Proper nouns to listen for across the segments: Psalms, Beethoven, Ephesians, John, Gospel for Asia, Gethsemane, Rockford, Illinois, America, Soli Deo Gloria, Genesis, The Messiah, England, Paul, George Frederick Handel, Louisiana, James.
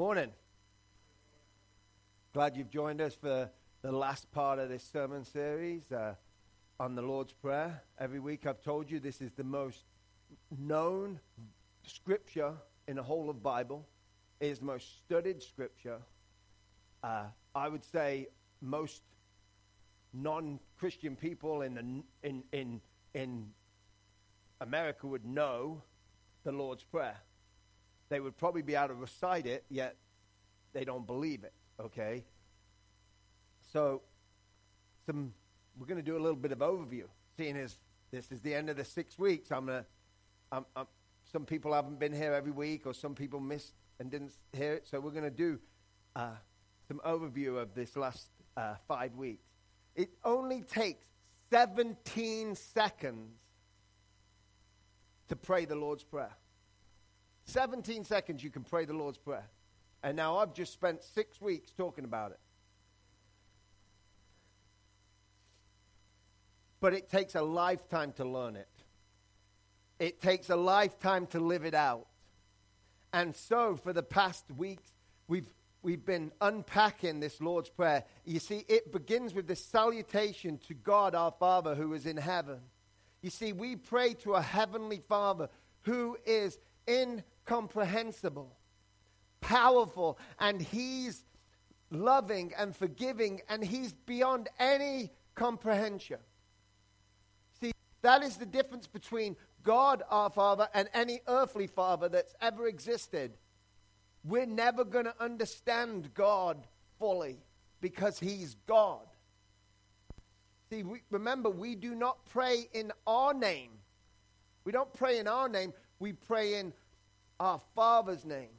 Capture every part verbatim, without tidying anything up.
Morning. Glad you've joined us for the last part of this sermon series uh, on the Lord's Prayer. Every week I've told you this is the most known scripture in the whole of Bible. It is the most studied scripture. Uh, I would say most non-Christian people in the, in in in America would know the Lord's Prayer. They would probably be able to recite it, yet they don't believe it, okay? So some we're going to do a little bit of overview. Seeing as this is the end of the six weeks, I'm going to, some people haven't been here every week, or some people missed and didn't hear it, so we're going to do uh, some overview of this last uh, five weeks. It only takes seventeen seconds to pray the Lord's Prayer. seventeen seconds you can pray the Lord's Prayer. And now I've just spent six weeks talking about it. But it takes a lifetime to learn it. It takes a lifetime to live it out. And so for the past weeks, we've we've been unpacking this Lord's Prayer. You see, it begins with this salutation to God our Father who is in heaven. You see, we pray to a heavenly Father who is incomprehensible, powerful, and he's loving and forgiving, and he's beyond any comprehension. See, that is the difference between God our Father and any earthly father that's ever existed. We're never going to understand God fully because he's God. See, we, remember, we do not pray in our name. We don't pray in our name. We pray in our Father's name.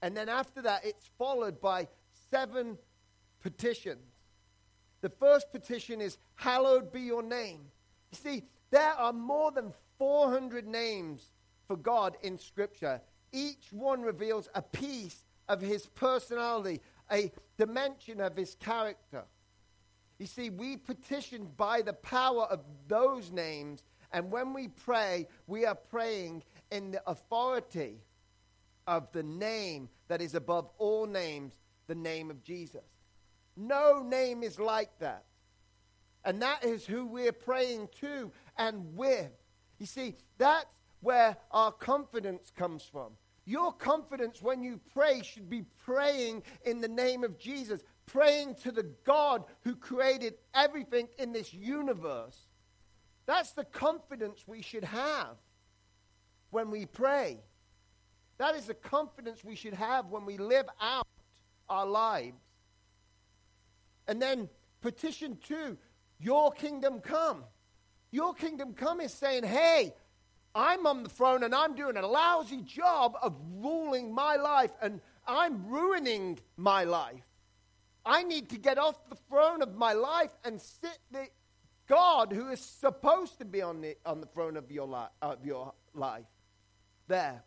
And then after that, it's followed by seven petitions. The first petition is, hallowed be your name. You see, there are more than four hundred names for God in Scripture. Each one reveals a piece of his personality, a dimension of his character. You see, we petition by the power of those names, and when we pray, we are praying in the authority of the name that is above all names, the name of Jesus. No name is like that. And that is who we're praying to and with. You see, that's where our confidence comes from. Your confidence when you pray should be praying in the name of Jesus, praying to the God who created everything in this universe. That's the confidence we should have when we pray. That is the confidence we should have when we live out our lives. And then petition two, your kingdom come. Your kingdom come is saying, hey, I'm on the throne and I'm doing a lousy job of ruling my life and I'm ruining my life. I need to get off the throne of my life and sit there. God, who is supposed to be on the on the throne of your life, of your life, there.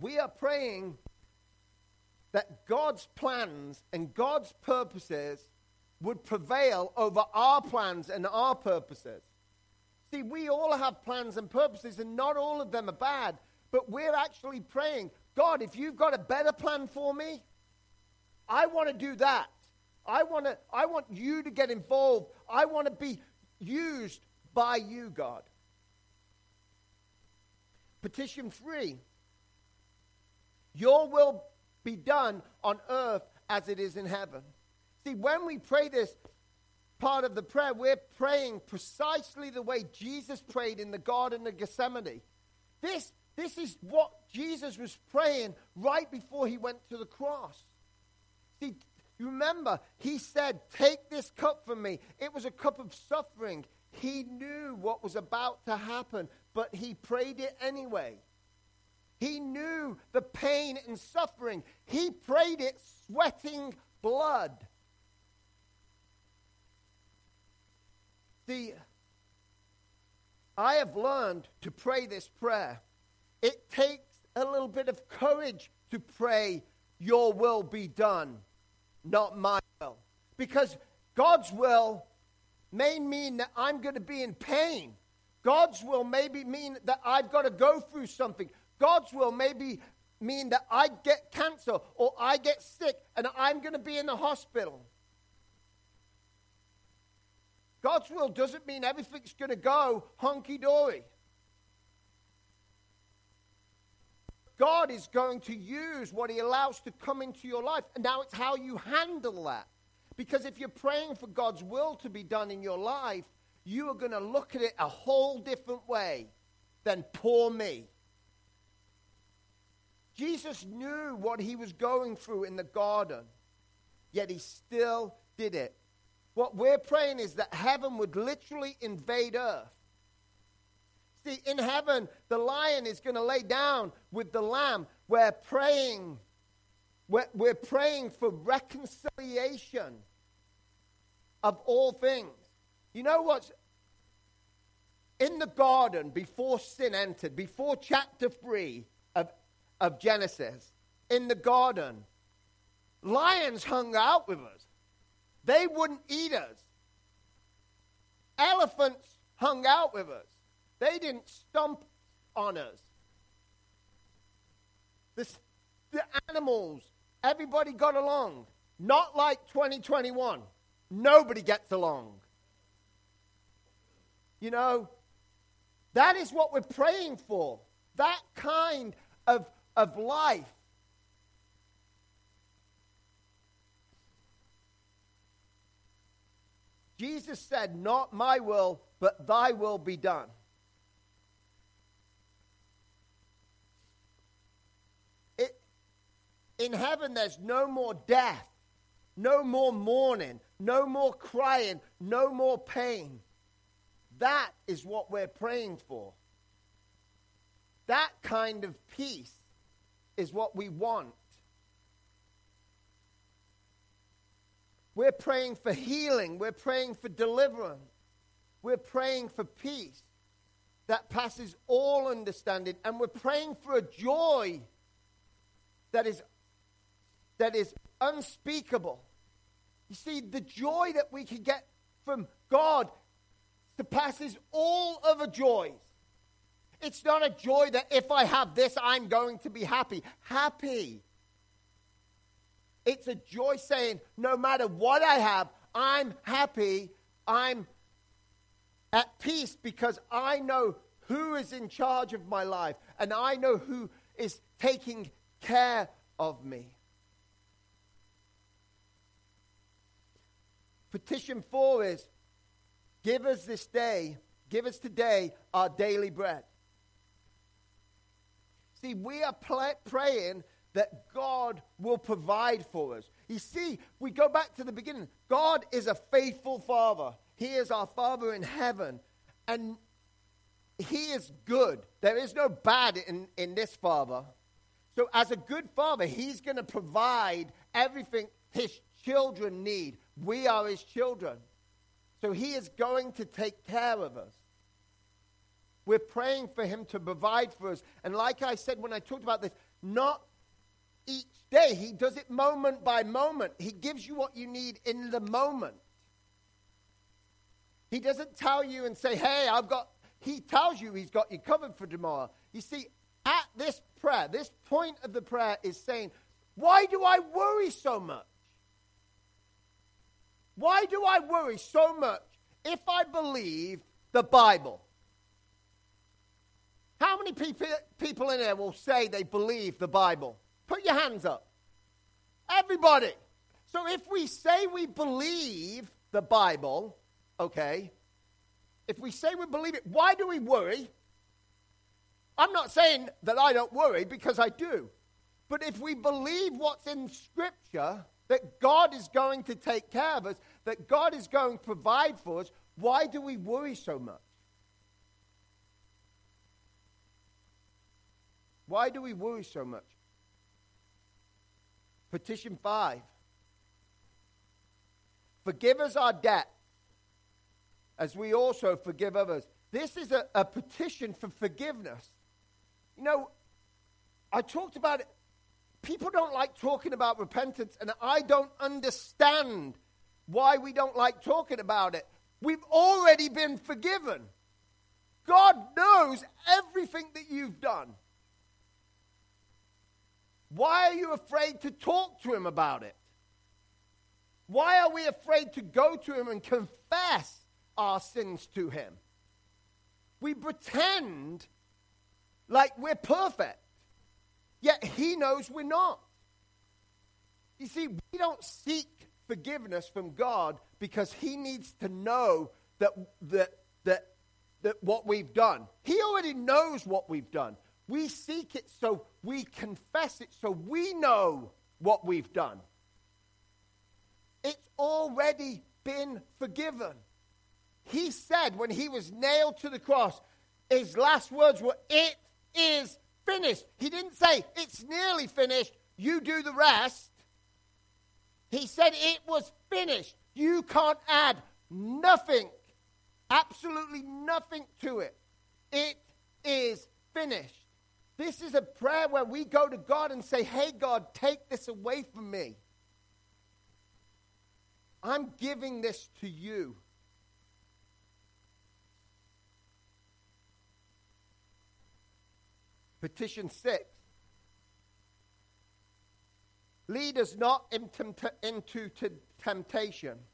We are praying that God's plans and God's purposes would prevail over our plans and our purposes. See, we all have plans and purposes, and not all of them are bad. But we're actually praying, God, if you've got a better plan for me, I want to do that. I want to. I want you to get involved. I want to be used by you, God. Petition three. Your will be done on earth as it is in heaven. See, when we pray this part of the prayer, we're praying precisely the way Jesus prayed in the Garden of Gethsemane. This, this is what Jesus was praying right before he went to the cross. See, remember, he said, take this cup from me. It was a cup of suffering. He knew what was about to happen, but he prayed it anyway. He knew the pain and suffering. He prayed it sweating blood. See, I have learned to pray this prayer. It takes a little bit of courage to pray, your will be done. Not my will. Because God's will may mean that I'm going to be in pain. God's will maybe mean that I've got to go through something. God's will maybe mean that I get cancer or I get sick and I'm going to be in the hospital. God's will doesn't mean everything's going to go hunky-dory. God is going to use what he allows to come into your life. And now it's how you handle that. Because if you're praying for God's will to be done in your life, you are going to look at it a whole different way than poor me. Jesus knew what he was going through in the garden, yet he still did it. What we're praying is that heaven would literally invade earth. See, in heaven, the lion is going to lay down with the lamb. We're praying, we're, we're praying for reconciliation of all things. You know what's in the garden before sin entered, before chapter three of, of Genesis, in the garden, lions hung out with us. They wouldn't eat us. Elephants hung out with us. They didn't stomp on us. The, the animals, everybody got along. Not like twenty twenty-one. Nobody gets along. You know, that is what we're praying for. That kind of, of life. Jesus said, not my will, but thy will be done. In heaven, there's no more death, no more mourning, no more crying, no more pain. That is what we're praying for. That kind of peace is what we want. We're praying for healing. We're praying for deliverance. We're praying for peace that passes all understanding. And we're praying for a joy that is That is unspeakable. You see, the joy that we can get from God surpasses all other joys. It's not a joy that if I have this, I'm going to be happy. Happy. It's a joy saying, no matter what I have, I'm happy. I'm at peace because I know who is in charge of my life. And I know who is taking care of me. Petition four is, give us this day, give us today our daily bread. See, we are pl- praying that God will provide for us. You see, we go back to the beginning. God is a faithful Father. He is our Father in heaven. And He is good. There is no bad in, in this Father. So as a good Father, He's going to provide everything His children need. We are His children. So He is going to take care of us. We're praying for Him to provide for us. And like I said when I talked about this, not each day. He does it moment by moment. He gives you what you need in the moment. He doesn't tell you and say, hey, I've got... He tells you He's got you covered for tomorrow. You see, at this prayer, this point of the prayer is saying, why do I worry so much? Why do I worry so much if I believe the Bible? How many people in here will say they believe the Bible? Put your hands up. Everybody. So if we say we believe the Bible, okay, if we say we believe it, why do we worry? I'm not saying that I don't worry because I do. But if we believe what's in Scripture, that God is going to take care of us, that God is going to provide for us, why do we worry so much? Why do we worry so much? Petition five. Forgive us our debt, as we also forgive others. This is a, a petition for forgiveness. You know, I talked about it. People don't like talking about repentance, and I don't understand why we don't like talking about it. We've already been forgiven. God knows everything that you've done. Why are you afraid to talk to him about it? Why are we afraid to go to him and confess our sins to him? We pretend like we're perfect, yet he knows we're not. You see, we don't seek forgiveness from God because he needs to know that that that that what we've done. He already knows what we've done. We seek it so we confess it, so we know what we've done. It's already been forgiven. He said when he was nailed to the cross, his last words were, "It is finished." He didn't say, "It's nearly finished, you do the rest." He said it was finished. You can't add nothing, absolutely nothing to it. It is finished. This is a prayer where we go to God and say, "Hey, God, take this away from me. I'm giving this to you." Petition six. Lead us not into temptation.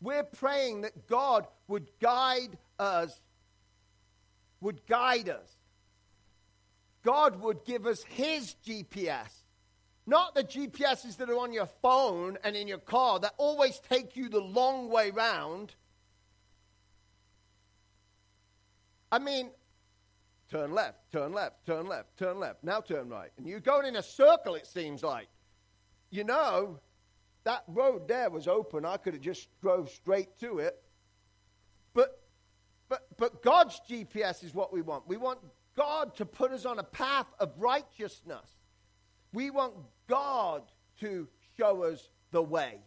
We're praying that God would guide us, would guide us. God would give us his G P S. Not the G P Ses that are on your phone and in your car that always take you the long way round. I mean, turn left, turn left, turn left, turn left, now turn right. And you're going in a circle, it seems like. You know, that road there was open. I could have just drove straight to it. But but, but God's G P S is what we want. We want God to put us on a path of righteousness. We want God to show us the way.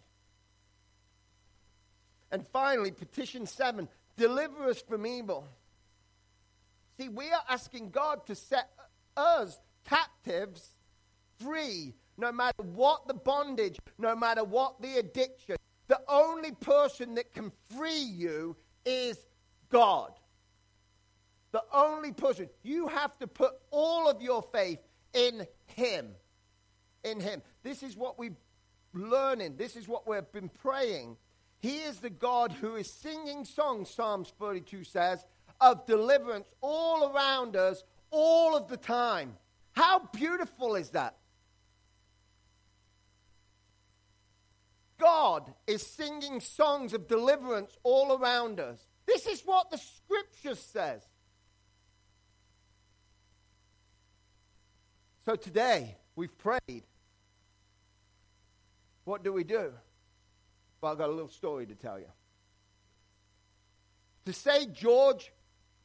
And finally, petition seven, deliver us from evil. See, we are asking God to set us captives free. No matter what the bondage, no matter what the addiction, the only person that can free you is God. The only person. You have to put all of your faith in him. In him. This is what we're learning. This is what we've been praying. He is the God who is singing songs, Psalms forty-two says, of deliverance all around us, all of the time. How beautiful is that? God is singing songs of deliverance all around us. This is what the Scripture says. So today, we've prayed. What do we do? Well, I've got a little story to tell you. To say George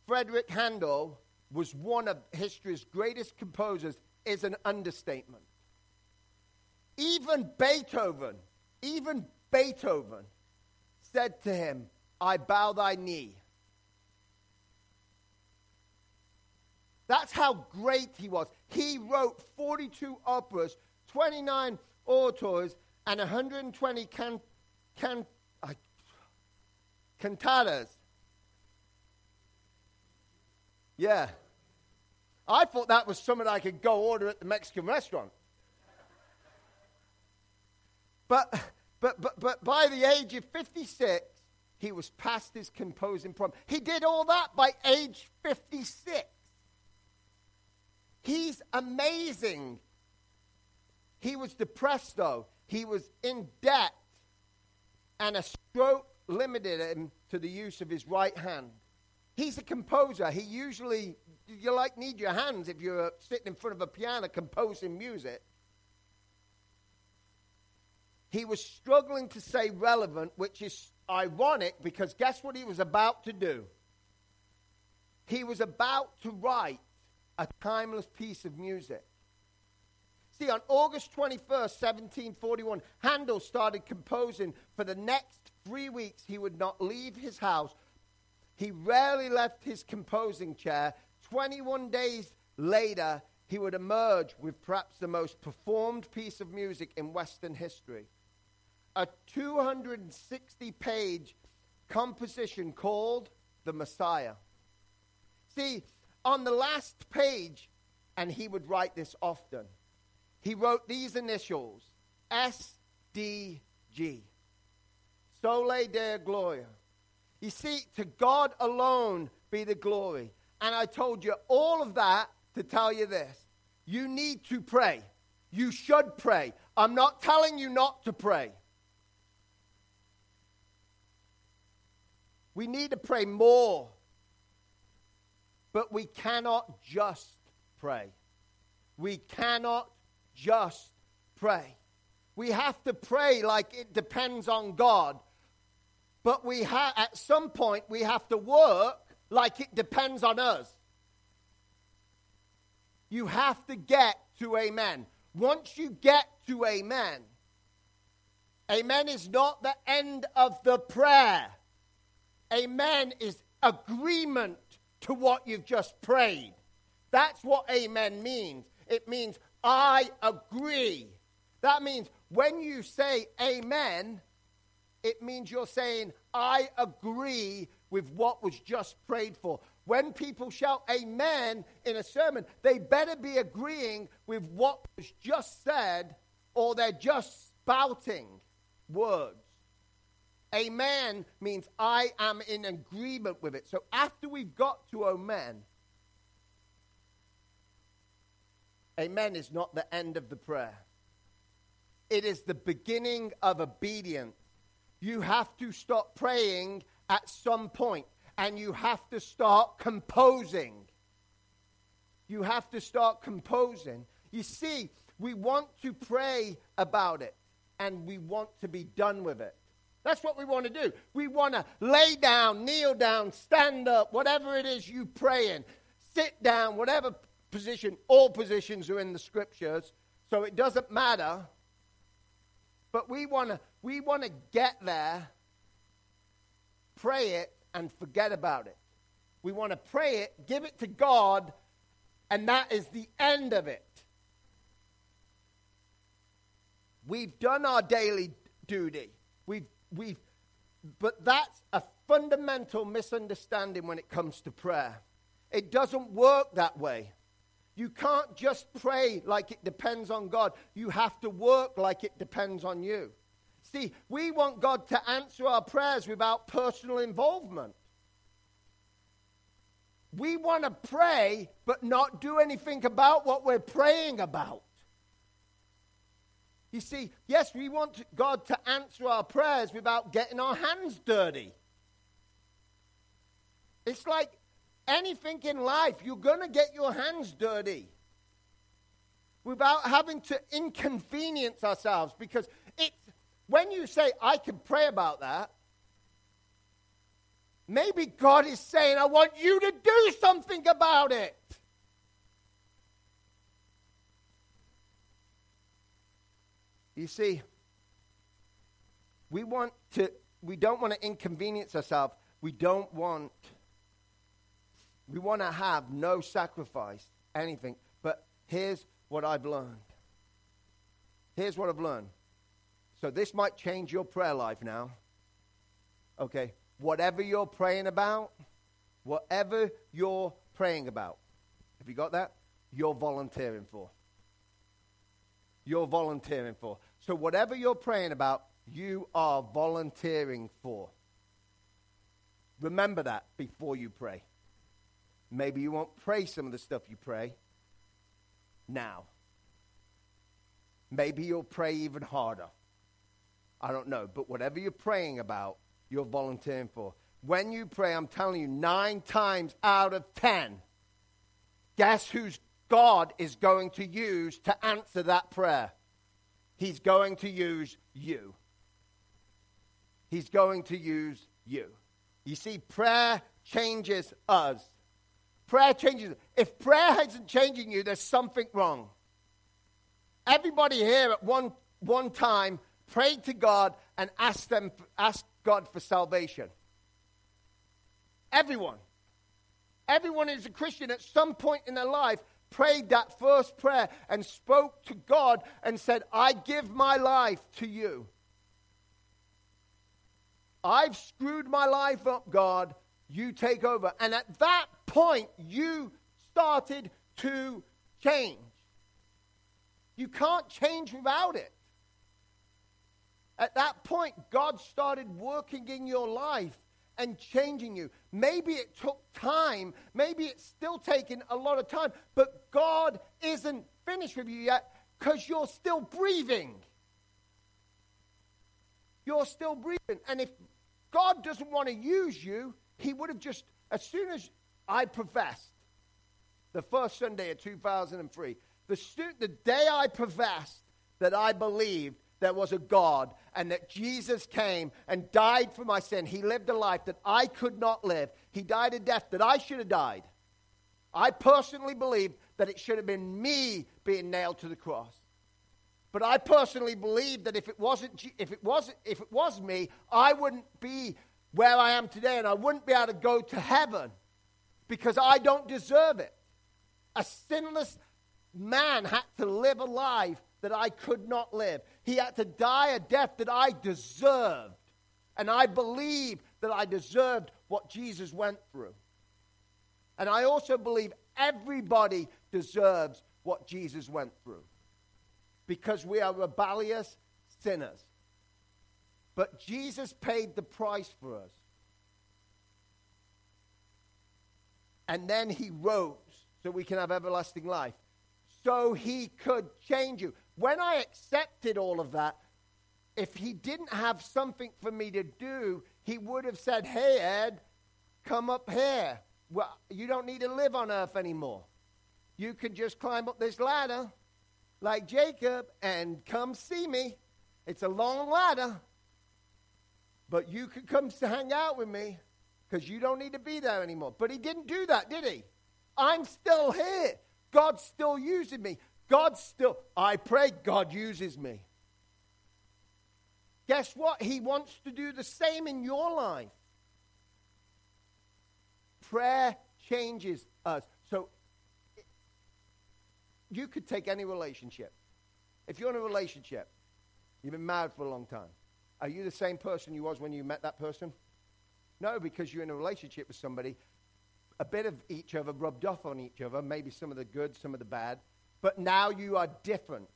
Frederick Handel was one of history's greatest composers is an understatement. Even Beethoven... Even Beethoven said to him, "I bow thy knee." That's how great he was. He wrote forty-two operas, twenty-nine oratorios, and one hundred twenty can, can, uh, cantatas. Yeah. I thought that was something I could go order at the Mexican restaurant. But but but but by the age of fifty-six, he was past his composing problem. He did all that by age fifty-six. He's amazing. He was depressed, though. He was in debt, and a stroke limited him to the use of his right hand. He's a composer. He usually, you like need your hands if you're sitting in front of a piano composing music. He was struggling to stay relevant, which is ironic because guess what he was about to do? He was about to write a timeless piece of music. See, on August twenty-first, seventeen forty-one, Handel started composing. For the next three weeks, he would not leave his house. He rarely left his composing chair. twenty-one days later, he would emerge with perhaps the most performed piece of music in Western history. A two hundred sixty page composition called The Messiah. See, on the last page, and he would write this often, he wrote these initials, S D G, Soli Deo Gloria. You see, to God alone be the glory. And I told you all of that to tell you this. You need to pray. You should pray. I'm not telling you not to pray. We need to pray more. But we cannot just pray. We cannot just pray. We have to pray like it depends on God. But we ha- at some point, we have to work like it depends on us. You have to get to amen. Once you get to amen, amen is not the end of the prayer. Amen is agreement to what you've just prayed. That's what amen means. It means I agree. That means when you say amen, it means you're saying I agree with what was just prayed for. When people shout amen in a sermon, they better be agreeing with what was just said, or they're just spouting words. Amen means I am in agreement with it. So after we've got to amen, amen is not the end of the prayer. It is the beginning of obedience. You have to stop praying at some point, and you have to start composing. You have to start composing. You see, we want to pray about it, and we want to be done with it. That's what we want to do. We want to lay down, kneel down, stand up, whatever it is you pray in. Sit down, whatever position. All positions are in the scriptures, so it doesn't matter. But we want to we want to get there, pray it, and forget about it. We want to pray it, give it to God, and that is the end of it. We've done our daily duty. We've, we've, but that's a fundamental misunderstanding when it comes to prayer. It doesn't work that way. You can't just pray like it depends on God. You have to work like it depends on you. See, we want God to answer our prayers without personal involvement. We want to pray, but not do anything about what we're praying about. You see, yes, we want God to answer our prayers without getting our hands dirty. It's like anything in life, you're going to get your hands dirty without having to inconvenience ourselves, because it's, when you say, I can pray about that, maybe God is saying, I want you to do something about it. You see, we want to, we don't want to inconvenience ourselves. We don't want We want to have no sacrifice, anything. But here's what I've learned. Here's what I've learned. So this might change your prayer life now. Okay, whatever you're praying about, whatever you're praying about, have you got that? You're volunteering for. You're volunteering for. So whatever you're praying about, you are volunteering for. Remember that before you pray. Maybe you won't pray some of the stuff you pray now. Maybe you'll pray even harder. I don't know. But whatever you're praying about, you're volunteering for. When you pray, I'm telling you, nine times out of ten, guess whose God is going to use to answer that prayer? He's going to use you. He's going to use you. You see, prayer changes us. Prayer changes. If prayer isn't changing you, there's something wrong. Everybody here at one one time prayed to God and asked them asked God for salvation. Everyone. Everyone who's a Christian at some point in their life prayed that first prayer and spoke to God and said, I give my life to you. I've screwed my life up, God. You take over. And at that point, you started to change. You can't change without it. At that point, God started working in your life and changing you. Maybe it took time. Maybe it's still taking a lot of time. But God isn't finished with you yet because you're still breathing. You're still breathing. And if God doesn't want to use you, he would have just, as soon as I professed, the first Sunday of two thousand three, the, stu- the day I professed that I believed there was a God and that Jesus came and died for my sin. He lived a life that I could not live. He died a death that I should have died. I personally believed that it should have been me being nailed to the cross. But I personally believed that if it wasn't, if it wasn't, if it was me, I wouldn't be where I am today and I wouldn't be able to go to heaven because I don't deserve it. A sinless man had to live a life that I could not live. He had to die a death that I deserved. And I believe that I deserved what Jesus went through. And I also believe everybody deserves what Jesus went through. Because we are rebellious sinners. But Jesus paid the price for us. And then he rose so we can have everlasting life. So he could change you. When I accepted all of that, if he didn't have something for me to do, he would have said, hey, Ed, come up here. Well, you don't need to live on earth anymore. You can just climb up this ladder like Jacob and come see me. It's a long ladder. But you can come hang out with me because you don't need to be there anymore. But he didn't do that, did he? I'm still here. God's still using me. God still, I pray God uses me. Guess what? He wants to do the same in your life. Prayer changes us. So you could take any relationship. If you're in a relationship, you've been married for a long time. Are you the same person you was when you met that person? No, because you're in a relationship with somebody. A bit of each other rubbed off on each other, maybe some of the good, some of the bad. But now you are different.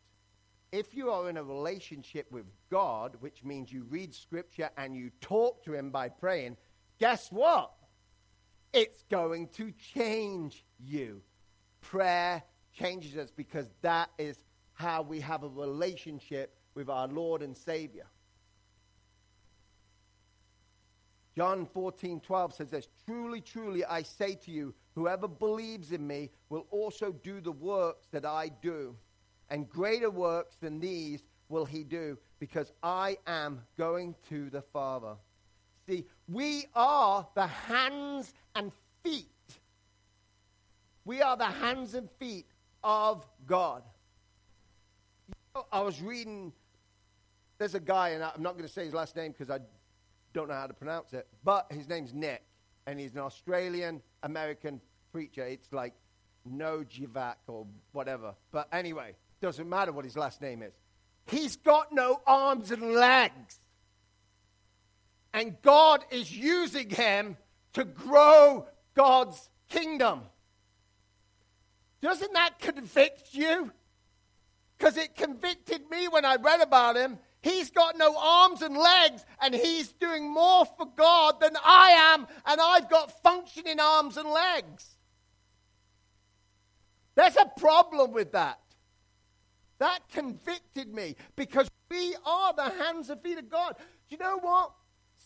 If you are in a relationship with God, which means you read Scripture and you talk to him by praying, guess what? It's going to change you. Prayer changes us because that is how we have a relationship with our Lord and Savior. John fourteen twelve says this, truly, truly, I say to you, whoever believes in me will also do the works that I do, and greater works than these will he do, because I am going to the Father. See, we are the hands and feet. We are the hands and feet of God. You know, I was reading, there's a guy, and I'm not going to say his last name because I don't know how to pronounce it, but his name's Nick, and he's an Australian-American preacher. It's like Nojivac or whatever. But anyway, doesn't matter what his last name is. He's got no arms and legs. And God is using him to grow God's kingdom. Doesn't that convict you? Because it convicted me when I read about him. He's got no arms and legs, and he's doing more for God than I am, and I've got functioning arms and legs. There's a problem with that. That convicted me, because we are the hands and feet of God. Do you know what?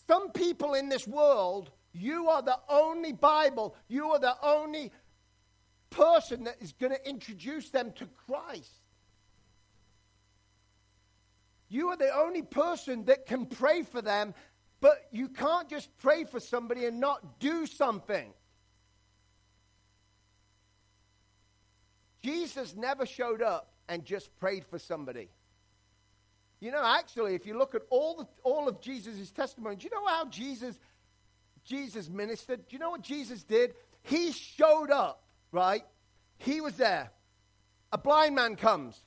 Some people in this world, you are the only Bible, you are the only person that is going to introduce them to Christ. You are the only person that can pray for them, but you can't just pray for somebody and not do something. Jesus never showed up and just prayed for somebody. You know, actually, if you look at all the, all of Jesus' testimony, do you know how Jesus, Jesus ministered? Do you know what Jesus did? He showed up, right? He was there. A blind man comes.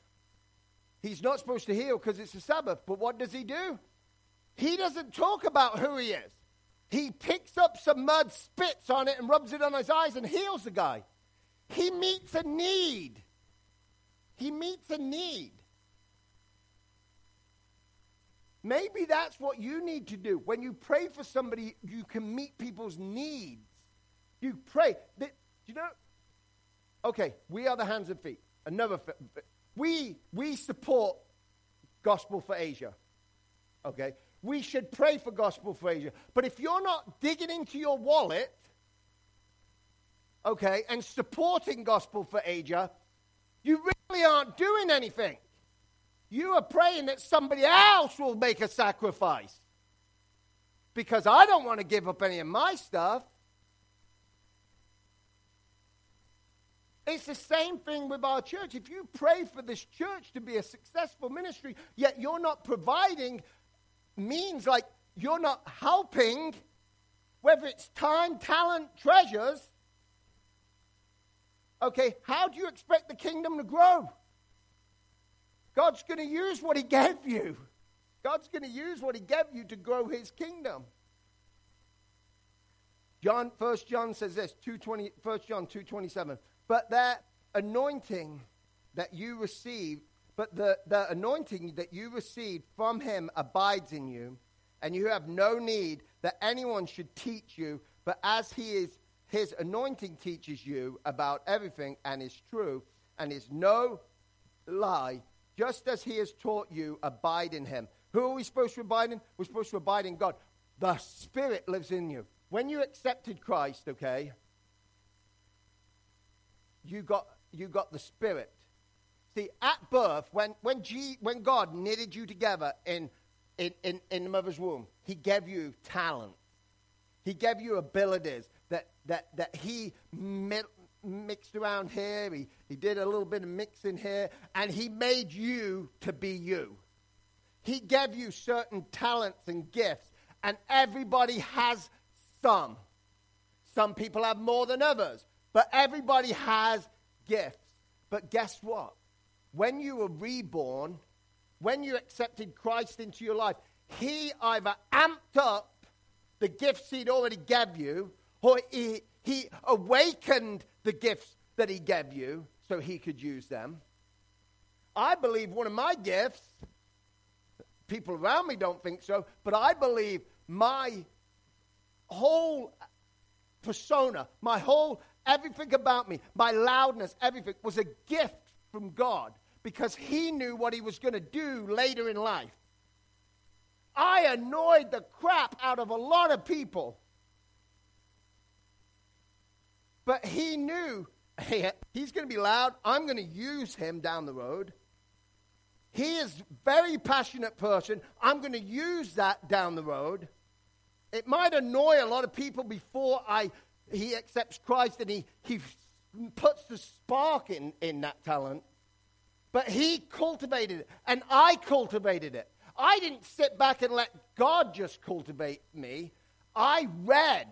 He's not supposed to heal because it's the Sabbath. But what does he do? He doesn't talk about who he is. He picks up some mud, spits on it, and rubs it on his eyes and heals the guy. He meets a need. He meets a need. Maybe that's what you need to do. When you pray for somebody, you can meet people's needs. You pray. That, you know, okay, we are the hands and feet. Another, we we support Gospel for Asia, okay? We should pray for Gospel for Asia. But if you're not digging into your wallet, okay, and supporting Gospel for Asia, you really aren't doing anything. You are praying that somebody else will make a sacrifice. Because I don't want to give up any of my stuff. It's the same thing with our church. If you pray for this church to be a successful ministry, yet you're not providing means, like you're not helping, whether it's time, talent, treasures, okay, how do you expect the kingdom to grow? God's going to use what he gave you. God's going to use what he gave you to grow his kingdom. John, First John says this, two twenty, First John two twenty-seven. But that anointing that you receive, but the, the anointing that you receive from him abides in you, and you have no need that anyone should teach you, but as he is, his anointing teaches you about everything and is true and is no lie, just as he has taught you, abide in him. Who are we supposed to abide in? We're supposed to abide in God. The Spirit lives in you. When you accepted Christ, okay, You got you got the Spirit. See, at birth, when when G, when God knitted you together in, in, in, in the mother's womb, he gave you talent. He gave you abilities that that, that he mi- mixed around here. He, he did a little bit of mixing here. And he made you to be you. He gave you certain talents and gifts. And everybody has some. Some people have more than others. But everybody has gifts. But guess what? When you were reborn, when you accepted Christ into your life, he either amped up the gifts he'd already gave you, or he, he awakened the gifts that he gave you so he could use them. I believe one of my gifts, people around me don't think so, but I believe my whole persona, my whole everything about me, my loudness, everything, was a gift from God because he knew what he was going to do later in life. I annoyed the crap out of a lot of people. But he knew, hey, he's going to be loud. I'm going to use him down the road. He is a very passionate person. I'm going to use that down the road. It might annoy a lot of people before I... he accepts Christ and he, he puts the spark in, in that talent. But he cultivated it and I cultivated it. I didn't sit back and let God just cultivate me. I read.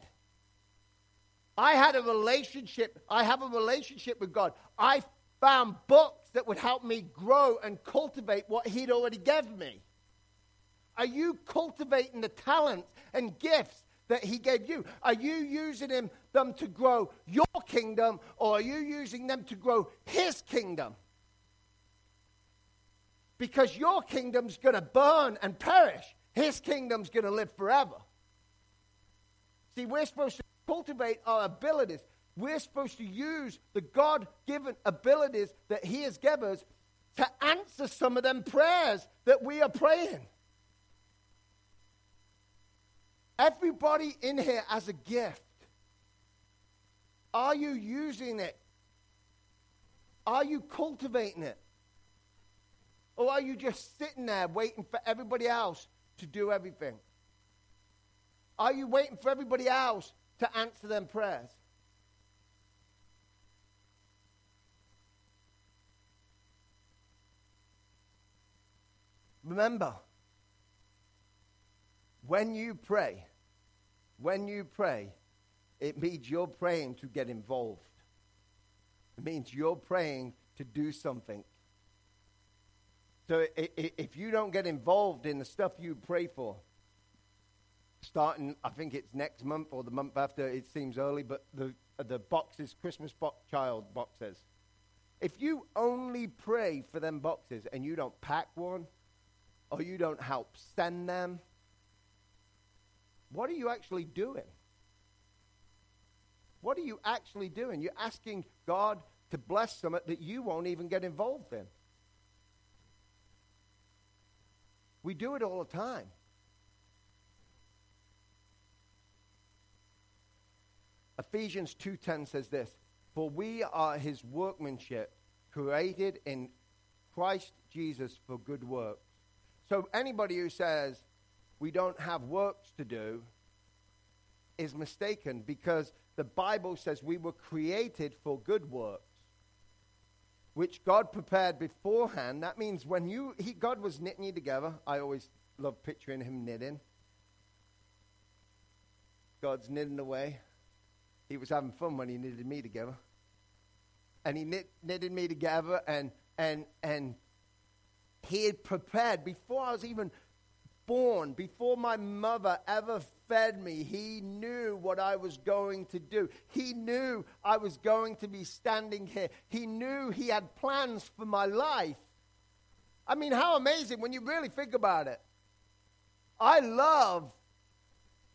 I had a relationship. I have a relationship with God. I found books that would help me grow and cultivate what he'd already given me. Are you cultivating the talents and gifts that he gave you? Are you using him, them to grow your kingdom, or are you using them to grow his kingdom? Because your kingdom's going to burn and perish. His kingdom's going to live forever. See, we're supposed to cultivate our abilities. We're supposed to use the God-given abilities that he has given us to answer some of them prayers that we are praying. Everybody in here has a gift. Are you using it? Are you cultivating it? Or are you just sitting there waiting for everybody else to do everything? Are you waiting for everybody else to answer them prayers? Remember, When you pray, when you pray, it means you're praying to get involved. It means you're praying to do something. So if you don't get involved in the stuff you pray for, starting, I think it's next month or the month after, it seems early, but the the boxes, Christmas box, child boxes, If you only pray for them boxes and you don't pack one, or you don't help send them, what are you actually doing? What are you actually doing? You're asking God to bless something that you won't even get involved in. We do it all the time. Ephesians two ten says this, "For we are his workmanship, created in Christ Jesus for good works." So anybody who says we don't have works to do is mistaken, because the Bible says we were created for good works, which God prepared beforehand. That means when you, he, God was knitting you together. I always love picturing him knitting. God's knitting away. He was having fun when he knitted me together. And he knit, knitted me together and, and, and he had prepared before I was even born, before my mother ever fed me. He knew what I was going to do. He knew I was going to be standing here. He knew he had plans for my life. I mean, how amazing when you really think about it. I love,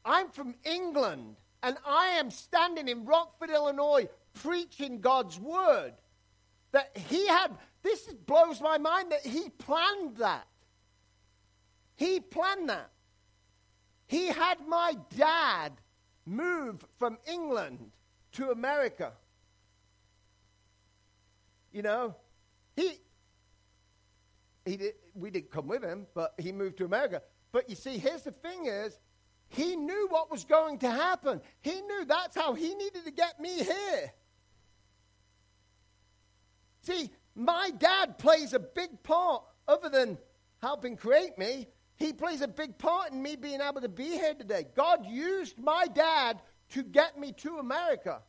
I'm from England, and I am standing in Rockford, Illinois, preaching God's word. That he had, this blows my mind that he planned that. He planned that. He had my dad move from England to America. You know, he, he did, we didn't come with him, but he moved to America. But you see, here's the thing is, he knew what was going to happen. He knew that's how he needed to get me here. See, my dad plays a big part, other than helping create me. He plays a big part in me being able to be here today. God used my dad to get me to America,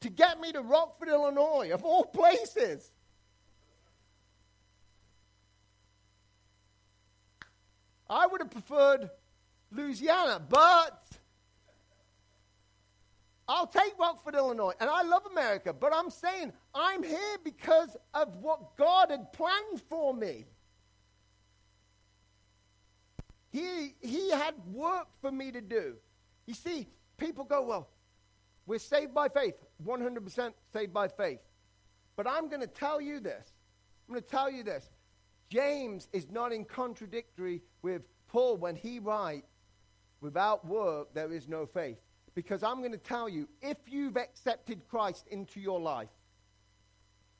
to get me to Rockford, Illinois, of all places. I would have preferred Louisiana, but I'll take Rockford, Illinois. And I love America, but I'm saying I'm here because of what God had planned for me. He he had work for me to do. You see, people go, well, we're saved by faith, one hundred percent saved by faith. But I'm going to tell you this. I'm going to tell you this. James is not in contradictory with Paul when he writes, without work there is no faith. Because I'm going to tell you, if you've accepted Christ into your life,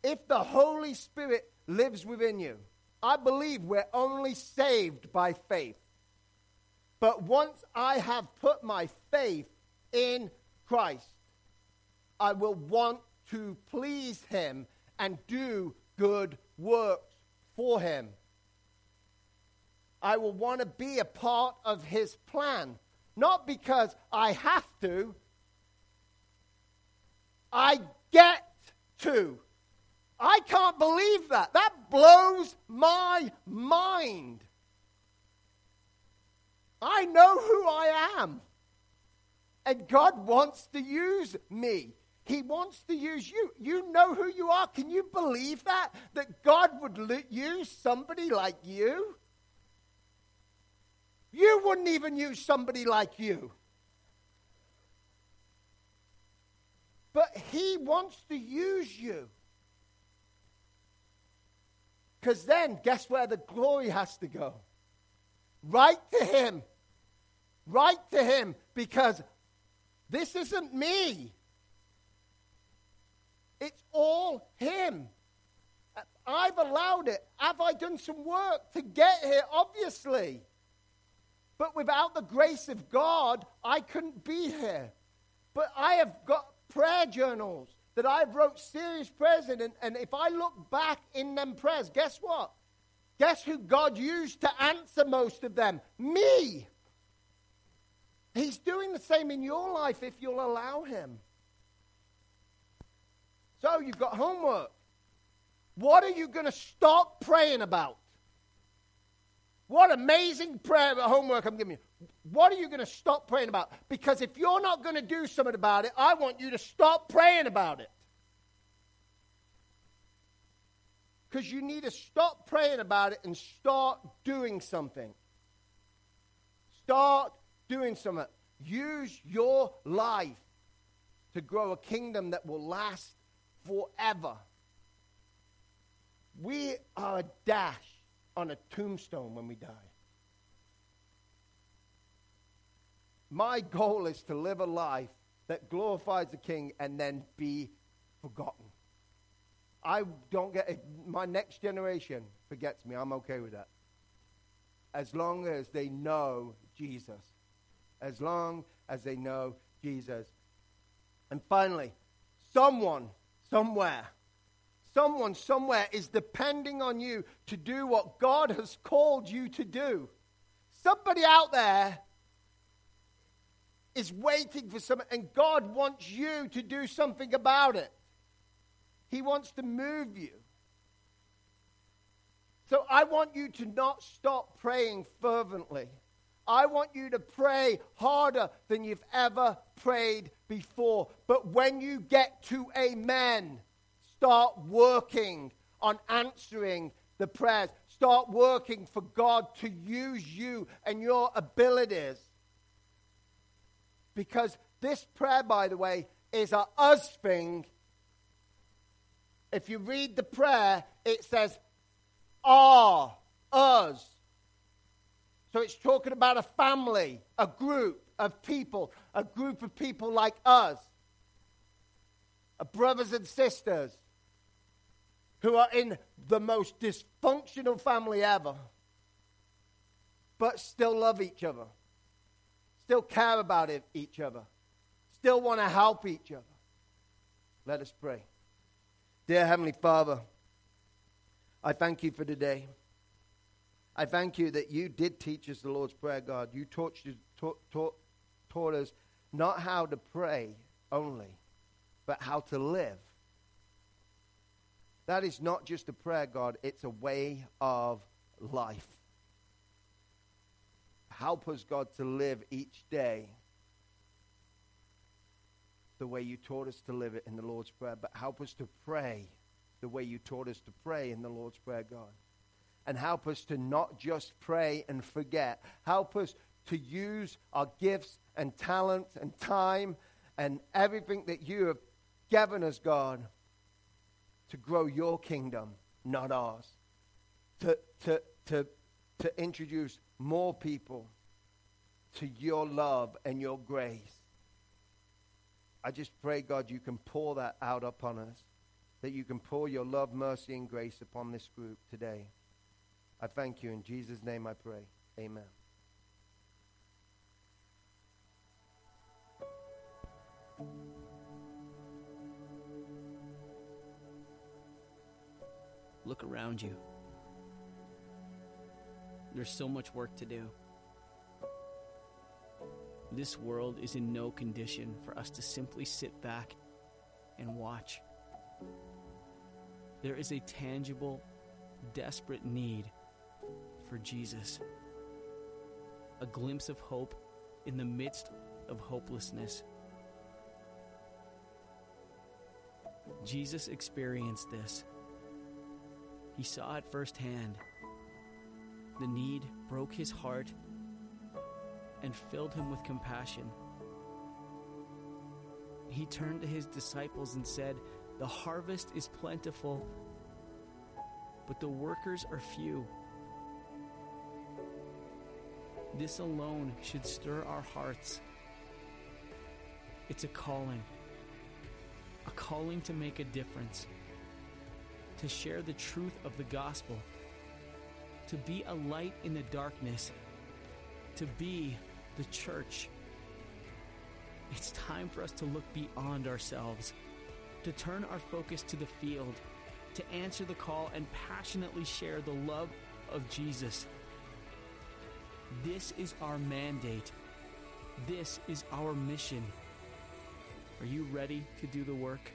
if the Holy Spirit lives within you, I believe we're only saved by faith. But once I have put my faith in Christ, I will want to please him and do good works for him. I will want to be a part of his plan. Not because I have to. I get to. I can't believe that. That blows my mind. I know who I am. And God wants to use me. He wants to use you. You know who you are. Can you believe that? That God would use somebody like you? You wouldn't even use somebody like you. But he wants to use you. Because then, guess where the glory has to go? Right to him. Right to him. Because this isn't me. It's all him. I've allowed it. Have I done some work to get here? Obviously. But without the grace of God, I couldn't be here. But I have got prayer journals that I wrote serious prayers in, and, and if I look back in them prayers, guess what? Guess who God used to answer most of them? Me. He's doing the same in your life if you'll allow him. So you've got homework. What are you going to stop praying about? What amazing prayer homework I'm giving you. What are you going to stop praying about? Because if you're not going to do something about it, I want you to stop praying about it. because you need to stop praying about it and start doing something. Start doing something. Use your life to grow a kingdom that will last forever. We are dashed on a tombstone when we die. My goal is to live a life that glorifies the King and then be forgotten. I don't get it. My next generation forgets me. I'm okay with that. As long as they know Jesus. As long as they know Jesus. And finally, someone, somewhere, someone, somewhere is depending on you to do what God has called you to do. Somebody out there is waiting for something, and God wants you to do something about it. He wants to move you. So I want you to not stop praying fervently. I want you to pray harder than you've ever prayed before. But when you get to amen, start working on answering the prayers. Start working for God to use you and your abilities. Because this prayer, by the way, is a us thing. If you read the prayer, it says, "Our, us." So it's talking about a family, a group of people, a group of people like us, brothers and sisters who are in the most dysfunctional family ever, but still love each other. Still care about it, each other. Still want to help each other. Let us pray. Dear Heavenly Father, I thank you for today. I thank you that you did teach us the Lord's Prayer, God. You taught, you, taught, taught, taught us not how to pray only, but how to live. That is not just a prayer, God. It's a way of life. Help us, God, to live each day the way you taught us to live it in the Lord's Prayer. But help us to pray the way you taught us to pray in the Lord's Prayer, God. And help us to not just pray and forget. Help us to use our gifts and talents and time and everything that you have given us, God, to grow your kingdom, not ours. To, to, to, to introduce more people to your love and your grace. I just pray, God, you can pour that out upon us, that you can pour your love, mercy, and grace upon this group today. I thank you. In Jesus' name I pray. Amen. Look around you. There's so much work to do. This world is in no condition for us to simply sit back and watch. There is a tangible, desperate need for Jesus. A glimpse of hope in the midst of hopelessness. Jesus experienced this. He saw it firsthand. The need broke his heart and filled him with compassion. He turned to his disciples and said, "The harvest is plentiful, but the workers are few." This alone should stir our hearts. It's a calling, a calling to make a difference, to share the truth of the gospel, to be a light in the darkness, to be the church. It's time for us to look beyond ourselves, to turn our focus to the field, to answer the call and passionately share the love of Jesus. This is our mandate. This is our mission. Are you ready to do the work?